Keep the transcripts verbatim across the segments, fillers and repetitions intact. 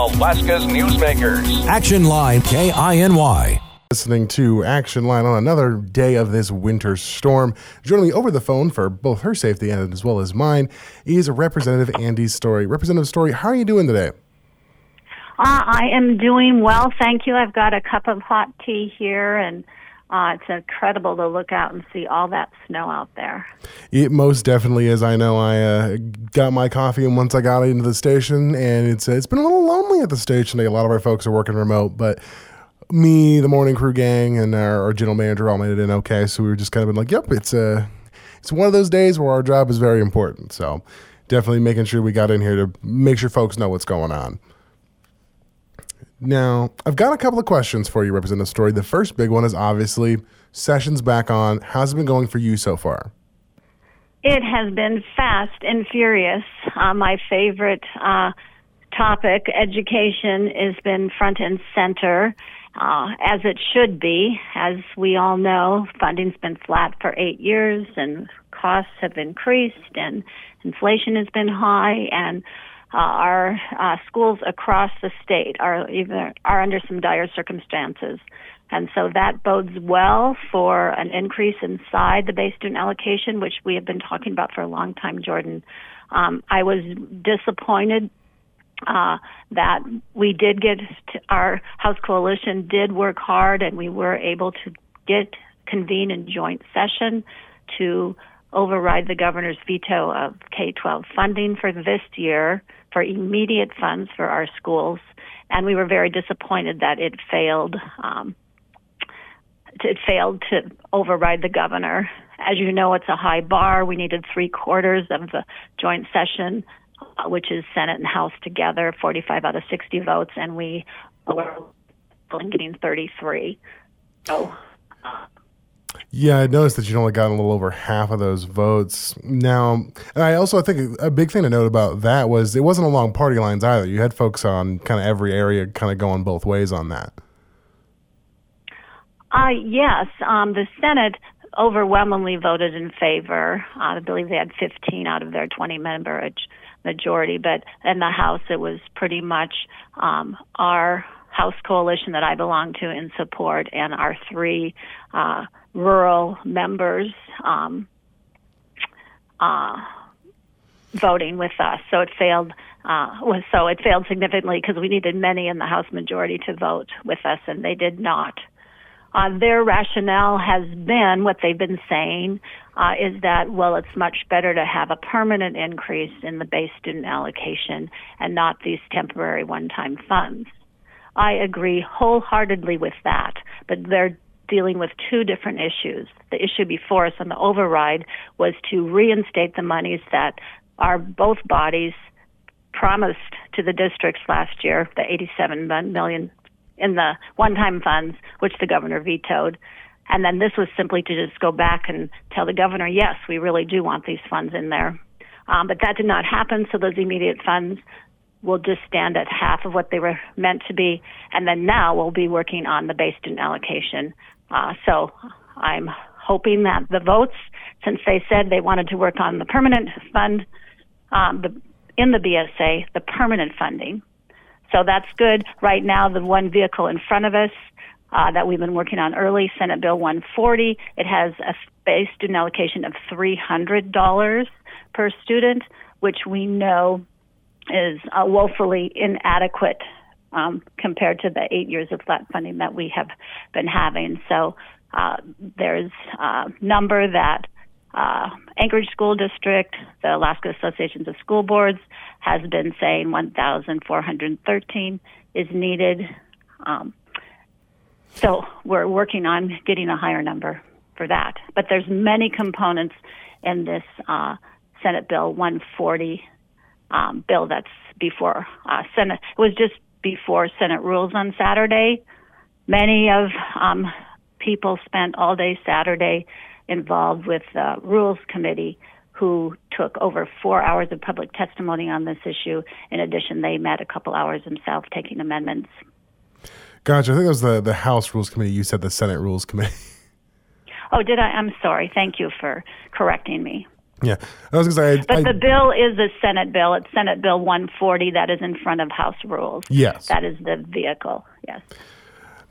Alaska's newsmakers. Action Line, K I N Y. Listening to Action Line on another day of this winter storm. Joining me over the phone for both her safety and as well as mine is Representative Andi Story. Representative Story, how are you doing today? Uh, I am doing well, thank you. I've got a cup of hot tea here, and uh, it's incredible to look out and see all that snow out there. It most definitely is. I know I uh, got my coffee, and once I got into the station, and it's uh, it's been a little lonely at the station. A lot of our folks are working remote, but me, the morning crew gang, and our, our general manager all made it in okay, so we were just kind of been like, yep, it's, uh, it's one of those days where our job is very important, so definitely making sure we got in here to make sure folks know what's going on. Now, I've got a couple of questions for you, Representative Story. The first big one is obviously session's back on. How's it been going for you so far? It has been fast and furious. Uh, my favorite uh, topic, education, has been front and center, uh, as it should be. As we all know, funding's been flat for eight years, and costs have increased, and inflation has been high, and Uh, our uh, schools across the state are even are under some dire circumstances. And so that bodes well for an increase inside the base student allocation, which we have been talking about for a long time, Jordan. Um, I was disappointed uh, that we did get, to, our House Coalition did work hard, and we were able to get convene in joint session to override the governor's veto of K twelve funding for this year for immediate funds for our schools, and we were very disappointed that it failed. Um, it failed to override the governor. As you know, it's a high bar. We needed three quarters of the joint session, uh, which is Senate and House together, forty-five out of sixty votes, and we were getting thirty-three. So. Uh, Yeah, I noticed that you only got a little over half of those votes. Now, and I also I think a big thing to note about that was it wasn't along party lines either. You had folks on kind of every area kind of going both ways on that. Uh, yes, um, the Senate overwhelmingly voted in favor. Uh, I believe they had fifteen out of their twenty-member majority, but in the House it was pretty much um, our House Coalition that I belong to in support, and our three uh, rural members um, uh, voting with us. So it failed. Uh, was so it failed significantly because we needed many in the House majority to vote with us, and they did not. Uh, their rationale has been what they've been saying uh, is that, well, it's much better to have a permanent increase in the base student allocation and not these temporary one-time funds. I agree wholeheartedly with that, but they're dealing with two different issues. The issue before us on the override was to reinstate the monies that our both bodies promised to the districts last year, the eighty-seven million dollars in the one-time funds, which the governor vetoed. And then this was simply to just go back and tell the governor, yes, we really do want these funds in there. Um, but that did not happen, so those immediate funds will just stand at half of what they were meant to be, and then now we'll be working on the base student allocation. Uh, so I'm hoping that the votes, since they said they wanted to work on the permanent fund um, the, in the B S A, the permanent funding. So that's good. Right now, the one vehicle in front of us uh, that we've been working on early, Senate Bill one forty, it has a base student allocation of three hundred dollars per student, which we know is uh, woefully inadequate um, compared to the eight years of flat funding that we have been having. So uh, there's a number that uh, Anchorage School District, the Alaska Associations of School Boards, has been saying one thousand four hundred thirteen is needed. Um, so we're working on getting a higher number for that. But there's many components in this uh, Senate Bill one forty Um, bill that's before uh, Senate. It was just before Senate rules on Saturday. Many of um, people spent all day Saturday involved with the Rules Committee, who took over four hours of public testimony on this issue. In addition, they met a couple hours themselves taking amendments. Gotcha. I think it was the, the House Rules Committee. You said the Senate Rules Committee. Oh, did I? I'm sorry. Thank you for correcting me. Yeah, I was going to say. I, but I, the bill is a Senate bill. It's Senate Bill one forty that is in front of House rules. Yes. That is the vehicle, yes.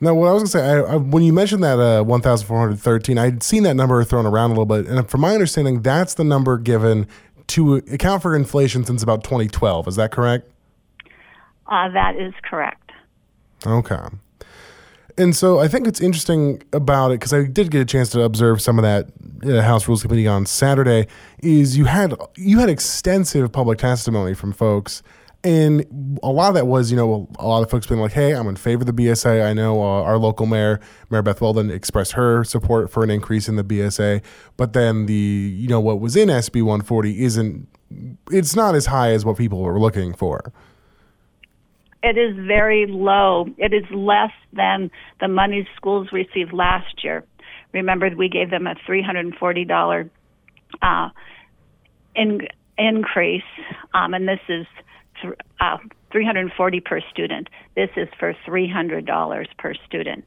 Now, what I was going to say, I, I, when you mentioned that uh, one thousand four hundred thirteen, I'd seen that number thrown around a little bit. And from my understanding, that's the number given to account for inflation since about twenty twelve. Is that correct? Uh, that is correct. Okay. And so I think it's interesting about it, because I did get a chance to observe some of that uh, House Rules Committee on Saturday, is you had you had extensive public testimony from folks. And a lot of that was, you know, a lot of folks been like, hey, I'm in favor of the B S A. I know uh, our local mayor, Mayor Beth Weldon, expressed her support for an increase in the B S A. But then the, you know, what was in S B one forty isn't, it's not as high as what people were looking for. It is very low. It is less than the money schools received last year. Remember, we gave them a three hundred forty dollars uh, in, increase, um, and this is th- uh, three hundred forty dollars per student. This is for three hundred dollars per student.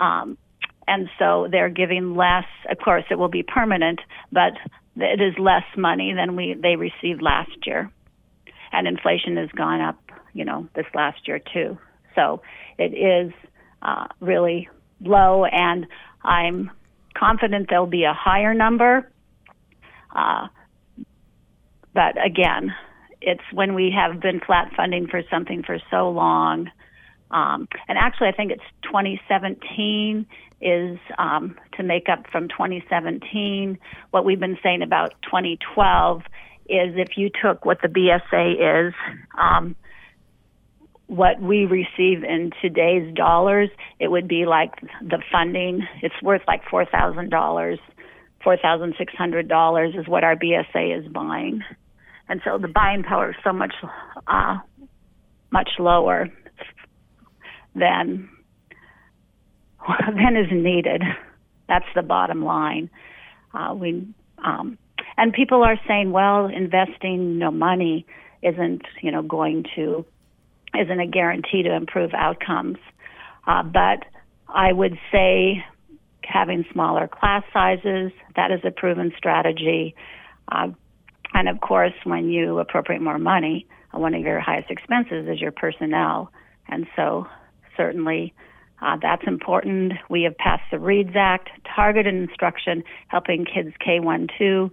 Um, and so they're giving less. Of course, it will be permanent, but it is less money than we they received last year. And inflation has gone up, you know, this last year too. So it is uh, really low, and I'm confident there'll be a higher number. Uh, but again, it's when we have been flat funding for something for so long. Um, and actually, I think it's twenty seventeen is um, to make up from twenty seventeen. What we've been saying about twenty twelve is if you took what the B S A is, um, what we receive in today's dollars, it would be like the funding. It's worth like four thousand dollars, four thousand six hundred dollars is what our B S A is buying. And so the buying power is so much, uh, much lower than, than is needed. That's the bottom line. Uh, we, um, and people are saying, well, investing no money isn't, you know, going to, isn't a guarantee to improve outcomes. Uh, but I would say having smaller class sizes, that is a proven strategy. Uh, and of course, when you appropriate more money, one of your highest expenses is your personnel. And so certainly uh, that's important. We have passed the READS Act, targeted instruction, helping kids K one, two,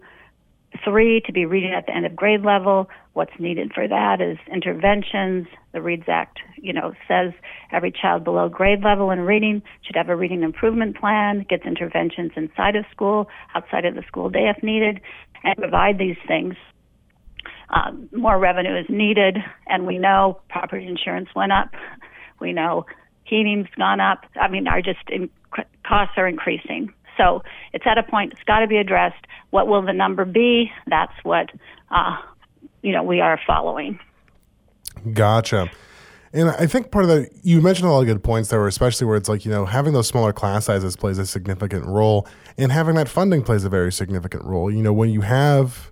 three to be reading at the end of grade level. What's needed for that is interventions. The READS Act, you know, says every child below grade level in reading should have a reading improvement plan, gets interventions inside of school, outside of the school day if needed, and provide these things. Um, more revenue is needed, and we know property insurance went up. We know heating's gone up. I mean, our just in- costs are increasing. So it's at a point, it's got to be addressed. What will the number be? That's what, uh, you know, we are following. Gotcha. And I think part of that, you mentioned a lot of good points there, especially where it's like, you know, having those smaller class sizes plays a significant role, and having that funding plays a very significant role. You know, when you have,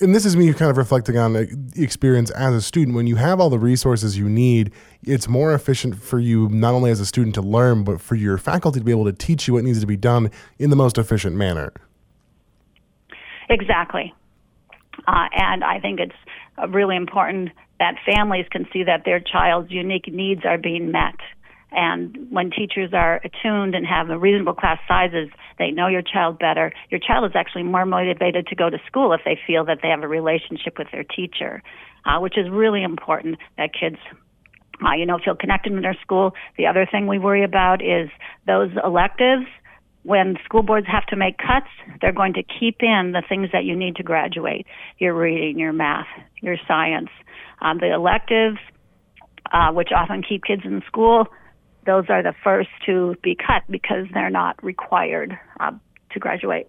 and this is me kind of reflecting on the experience as a student, when you have all the resources you need, it's more efficient for you not only as a student to learn, but for your faculty to be able to teach you what needs to be done in the most efficient manner. Exactly. Uh, and I think it's really important that families can see that their child's unique needs are being met. And when teachers are attuned and have reasonable class sizes, they know your child better. Your child is actually more motivated to go to school if they feel that they have a relationship with their teacher, uh, which is really important that kids, uh, you know, feel connected in their school. The other thing we worry about is those electives. When school boards have to make cuts, they're going to keep in the things that you need to graduate, your reading, your math, your science. Um, the electives, uh, which often keep kids in school, those are the first to be cut because they're not required uh, to graduate.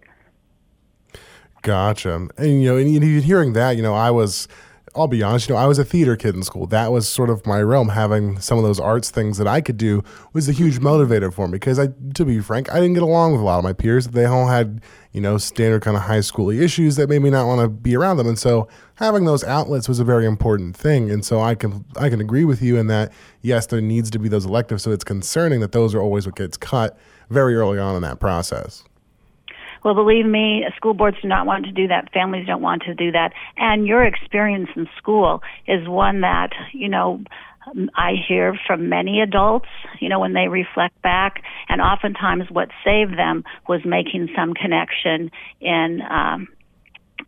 Gotcha. And, you know, and even hearing that, you know, I was, I'll be honest, you know, I was a theater kid in school. That was sort of my realm. Having some of those arts things that I could do was a huge motivator for me because, I, to be frank, I didn't get along with a lot of my peers. They all had, you know, standard kind of high school issues that made me not want to be around them. And so having those outlets was a very important thing. And so I can I can agree with you in that, yes, there needs to be those electives. So it's concerning that those are always what gets cut very early on in that process. Well, believe me, school boards do not want to do that. Families don't want to do that. And your experience in school is one that, you know, I hear from many adults, you know, when they reflect back, and oftentimes what saved them was making some connection in um,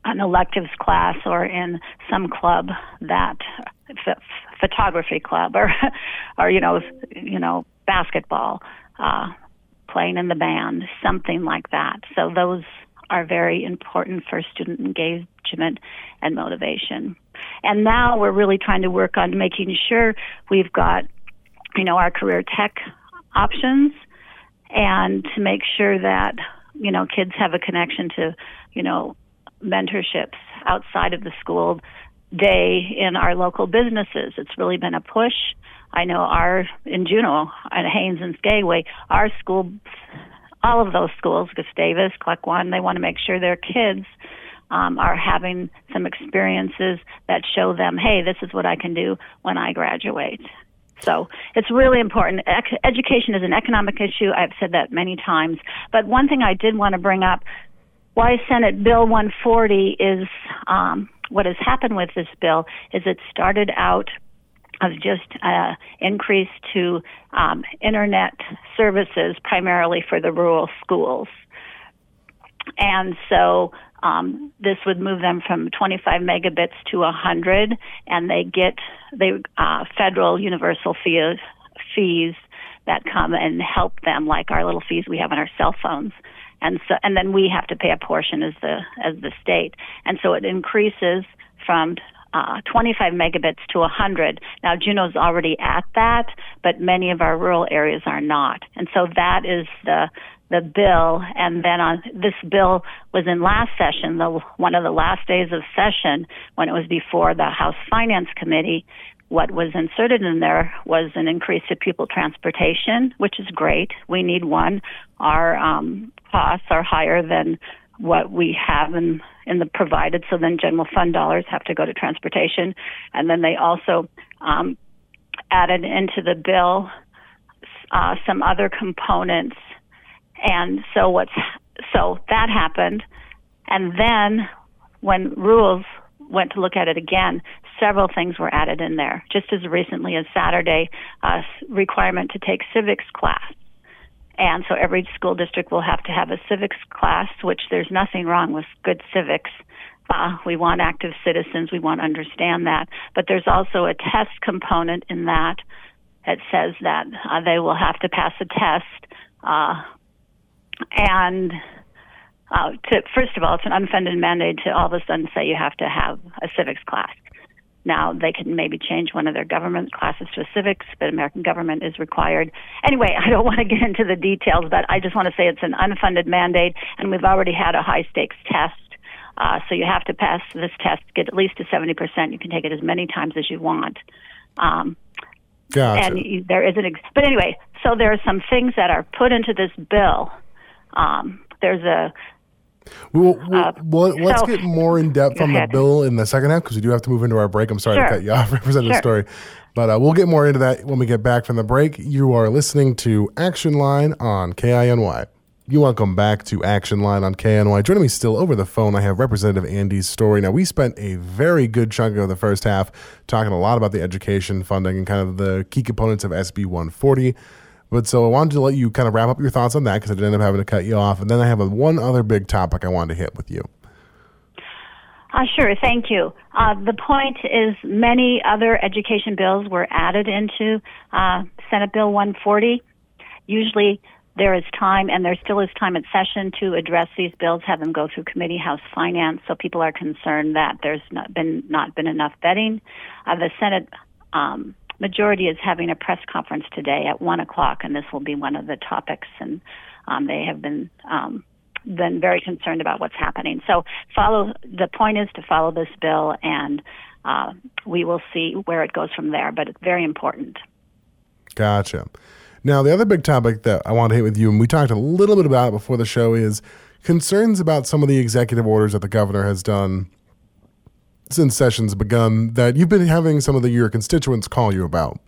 an electives class or in some club that f- photography club or, or you know, you know, basketball, uh, playing in the band, something like that. So those are very important for student engagement and motivation. And now we're really trying to work on making sure we've got, you know, our career tech options, and to make sure that, you know, kids have a connection to, you know, mentorships outside of the school day in our local businesses. It's really been a push. I know our, in Juneau, at Haines and Skagway, our school, all of those schools, Gustavus, Clequon, they want to make sure their kids um, are having some experiences that show them, hey, this is what I can do when I graduate. So it's really important. Ec- education is an economic issue. I've said that many times. But one thing I did want to bring up, why Senate Bill one forty is, um, what has happened with this bill is it started out of just uh, increase to um, internet services primarily for the rural schools. And so um, this would move them from twenty-five megabits to one hundred, and they get the uh, federal universal fee- fees that come and help them, like our little fees we have on our cell phones. And so, and then we have to pay a portion as the as the state. And so it increases from uh, twenty-five megabits to one hundred. Now, Juneau's already at that, but many of our rural areas are not. And so that is the the bill. And then on this bill was in last session, the one of the last days of session, when it was before the House Finance Committee. What was inserted in there was an increase to pupil transportation, which is great. We need one. Our um, costs are higher than what we have in, in the provided, so then general fund dollars have to go to transportation. And then they also um, added into the bill uh, some other components. And so what's so that happened. And then when rules went to look at it again, several things were added in there. Just as recently as Saturday, a requirement to take civics class. And so every school district will have to have a civics class, which there's nothing wrong with good civics. Uh, we want active citizens. We want to understand that. But there's also a test component in that. It says that uh, they will have to pass a test. Uh, and... Uh, to, first of all, it's an unfunded mandate to all of a sudden say you have to have a civics class. Now, they can maybe change one of their government classes to a civics, but American government is required. Anyway, I don't want to get into the details, but I just want to say it's an unfunded mandate, and we've already had a high-stakes test. Uh, so you have to pass this test, get at least to seventy percent. You can take it as many times as you want. Um, gotcha. And you, there is an ex- but anyway, so there are some things that are put into this bill. Um, there's a... Well, uh, well, let's so, get more in depth on the bill in the second half, because we do have to move into our break. I'm sorry sure. to cut you off, Representative sure. Story, but uh, we'll get more into that when we get back from the break. You are listening to Action Line on K I N Y. You welcome back to Action Line on K N Y. Joining me still over the phone, I have Representative Andi Story. Now, we spent a very good chunk of the first half talking a lot about the education funding and kind of the key components of S B one forty. But so I wanted to let you kind of wrap up your thoughts on that, because I did end up having to cut you off. And then I have a, one other big topic I wanted to hit with you. Uh, sure. Thank you. Uh, the point is many other education bills were added into uh, Senate Bill one forty. Usually there is time, and there still is time at session to address these bills, have them go through Committee House Finance. So people are concerned that there's not been, not been enough vetting. Uh, the Senate um majority is having a press conference today at one o'clock, and this will be one of the topics, and um, they have been um, been very concerned about what's happening. So follow. The point is to follow this bill, and uh, we will see where it goes from there, but it's very important. Gotcha. Now, the other big topic that I want to hit with you, and we talked a little bit about it before the show, is concerns about some of the executive orders that the governor has done since session's begun, that you've been having some of the, your constituents call you about.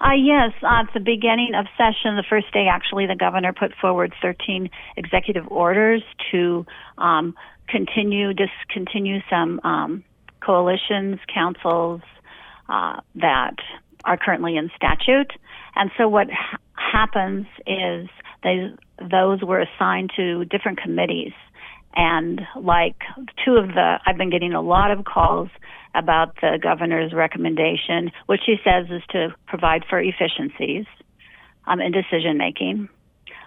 Uh, yes, at the beginning of session, the first day, actually, the governor put forward thirteen executive orders to um, continue, discontinue some um, coalitions, councils uh, that are currently in statute. And so what ha- happens is they, those were assigned to different committees. And like two of the, I've been getting a lot of calls about the governor's recommendation, which he says is to provide for efficiencies um, in decision-making,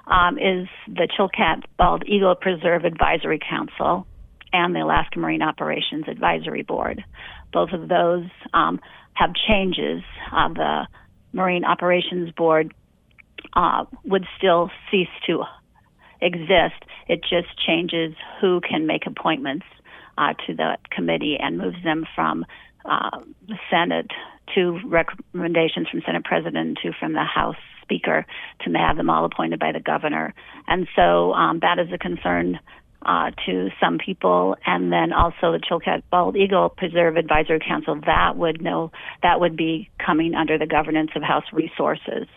um, is the Chilkat Bald Eagle Preserve Advisory Council and the Alaska Marine Operations Advisory Board. Both of those um, have changes. Uh, the Marine Operations Board uh, would still cease to exist. It just changes who can make appointments uh, to the committee and moves them from uh, the Senate to recommendations from Senate President to from the House Speaker to have them all appointed by the governor. And so um, that is a concern uh, to some people. And then also the Chilkat Bald Eagle Preserve Advisory Council, that would know that would be coming under the governance of House Resources.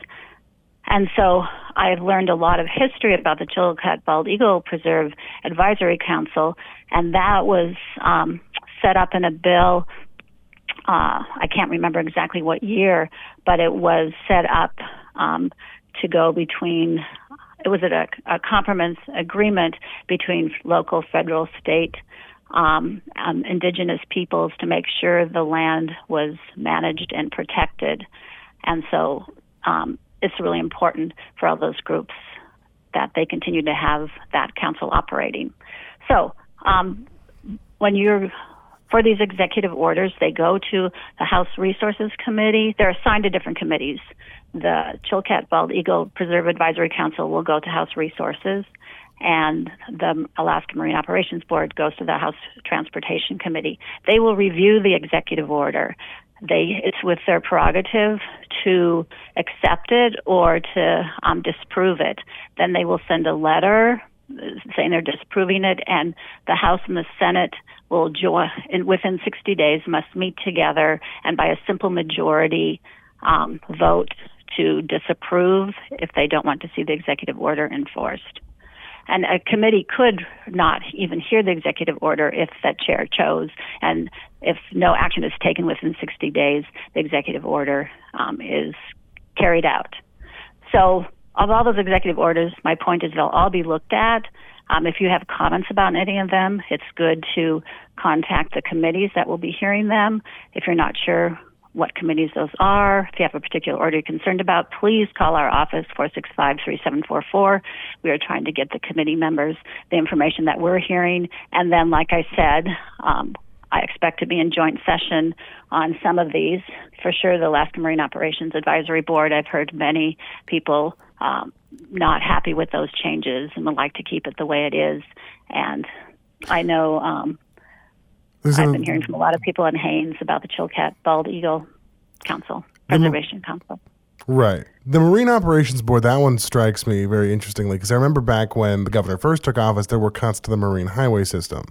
And so I've learned a lot of history about the Chilkat Bald Eagle Preserve Advisory Council, and that was um, set up in a bill, uh, I can't remember exactly what year, but it was set up um, to go between, it was a, a compromise agreement between local, federal, state, um, um, indigenous peoples to make sure the land was managed and protected. And so um it's really important for all those groups that they continue to have that council operating. So um, when you're, for these executive orders, they go to the House Resources Committee. They're assigned to different committees. The Chilkat Bald Eagle Preserve Advisory Council will go to House Resources, and the Alaska Marine Operations Board goes to the House Transportation Committee. They will review the executive order. They, it's with their prerogative to accept it or to um, disapprove it. Then they will send a letter saying they're disapproving it, and the House and the Senate will join within sixty days, must meet together, and by a simple majority um, vote to disapprove if they don't want to see the executive order enforced. And a committee could not even hear the executive order if that chair chose. And if no action is taken within sixty days, the executive order um, is carried out. So of all those executive orders, my point is they'll all be looked at. Um, if you have comments about any of them, it's good to contact the committees that will be hearing them. If you're not sure what committees those are, if you have a particular order you're concerned about, please call our office, four six five, three seven four four. We are trying to get the committee members the information that we're hearing. And then, like I said, um, I expect to be in joint session on some of these. For sure, the Alaska Marine Operations Advisory Board, I've heard many people um, not happy with those changes and would like to keep it the way it is. And I know... Um, There's I've a, been hearing from a lot of people in Haines about the Chilkat Bald Eagle Council, Preservation the, Council. Right. The Marine Operations Board, that one strikes me very interestingly, because I remember back when the governor first took office, there were cuts to the marine highway system.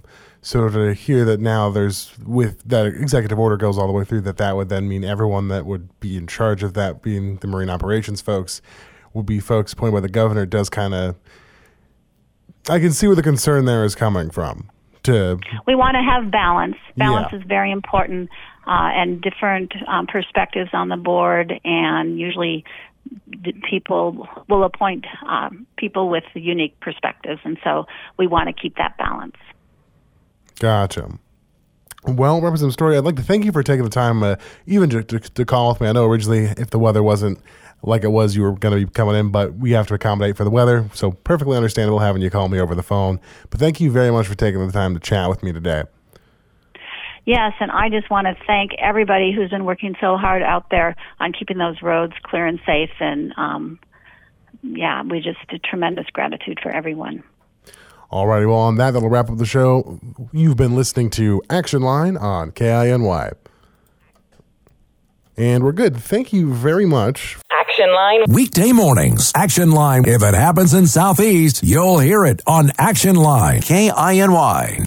So to hear that now there's, with that executive order goes all the way through, that that would then mean everyone that would be in charge of that, being the marine operations folks, would be folks appointed by the governor, does kind of, I can see where the concern there is coming from. To, we want to have balance. Balance yeah. is very important, uh, and different um, perspectives on the board, and usually d- people will appoint um, people with unique perspectives, and so we want to keep that balance. Gotcha. Well, Representative Story, I'd like to thank you for taking the time uh, even to, to, to call with me. I know originally if the weather wasn't like it was, you were going to be coming in, but we have to accommodate for the weather, so perfectly understandable having you call me over the phone. But thank you very much for taking the time to chat with me today. Yes, and I just want to thank everybody who's been working so hard out there on keeping those roads clear and safe, and um, yeah, we just a tremendous gratitude for everyone. All righty, well, on that, that'll wrap up the show. You've been listening to Action Line on K I N Y. And we're good. Thank you very much. Action Line. Weekday mornings. Action Line. If it happens in Southeast, you'll hear it on Action Line. K I N Y.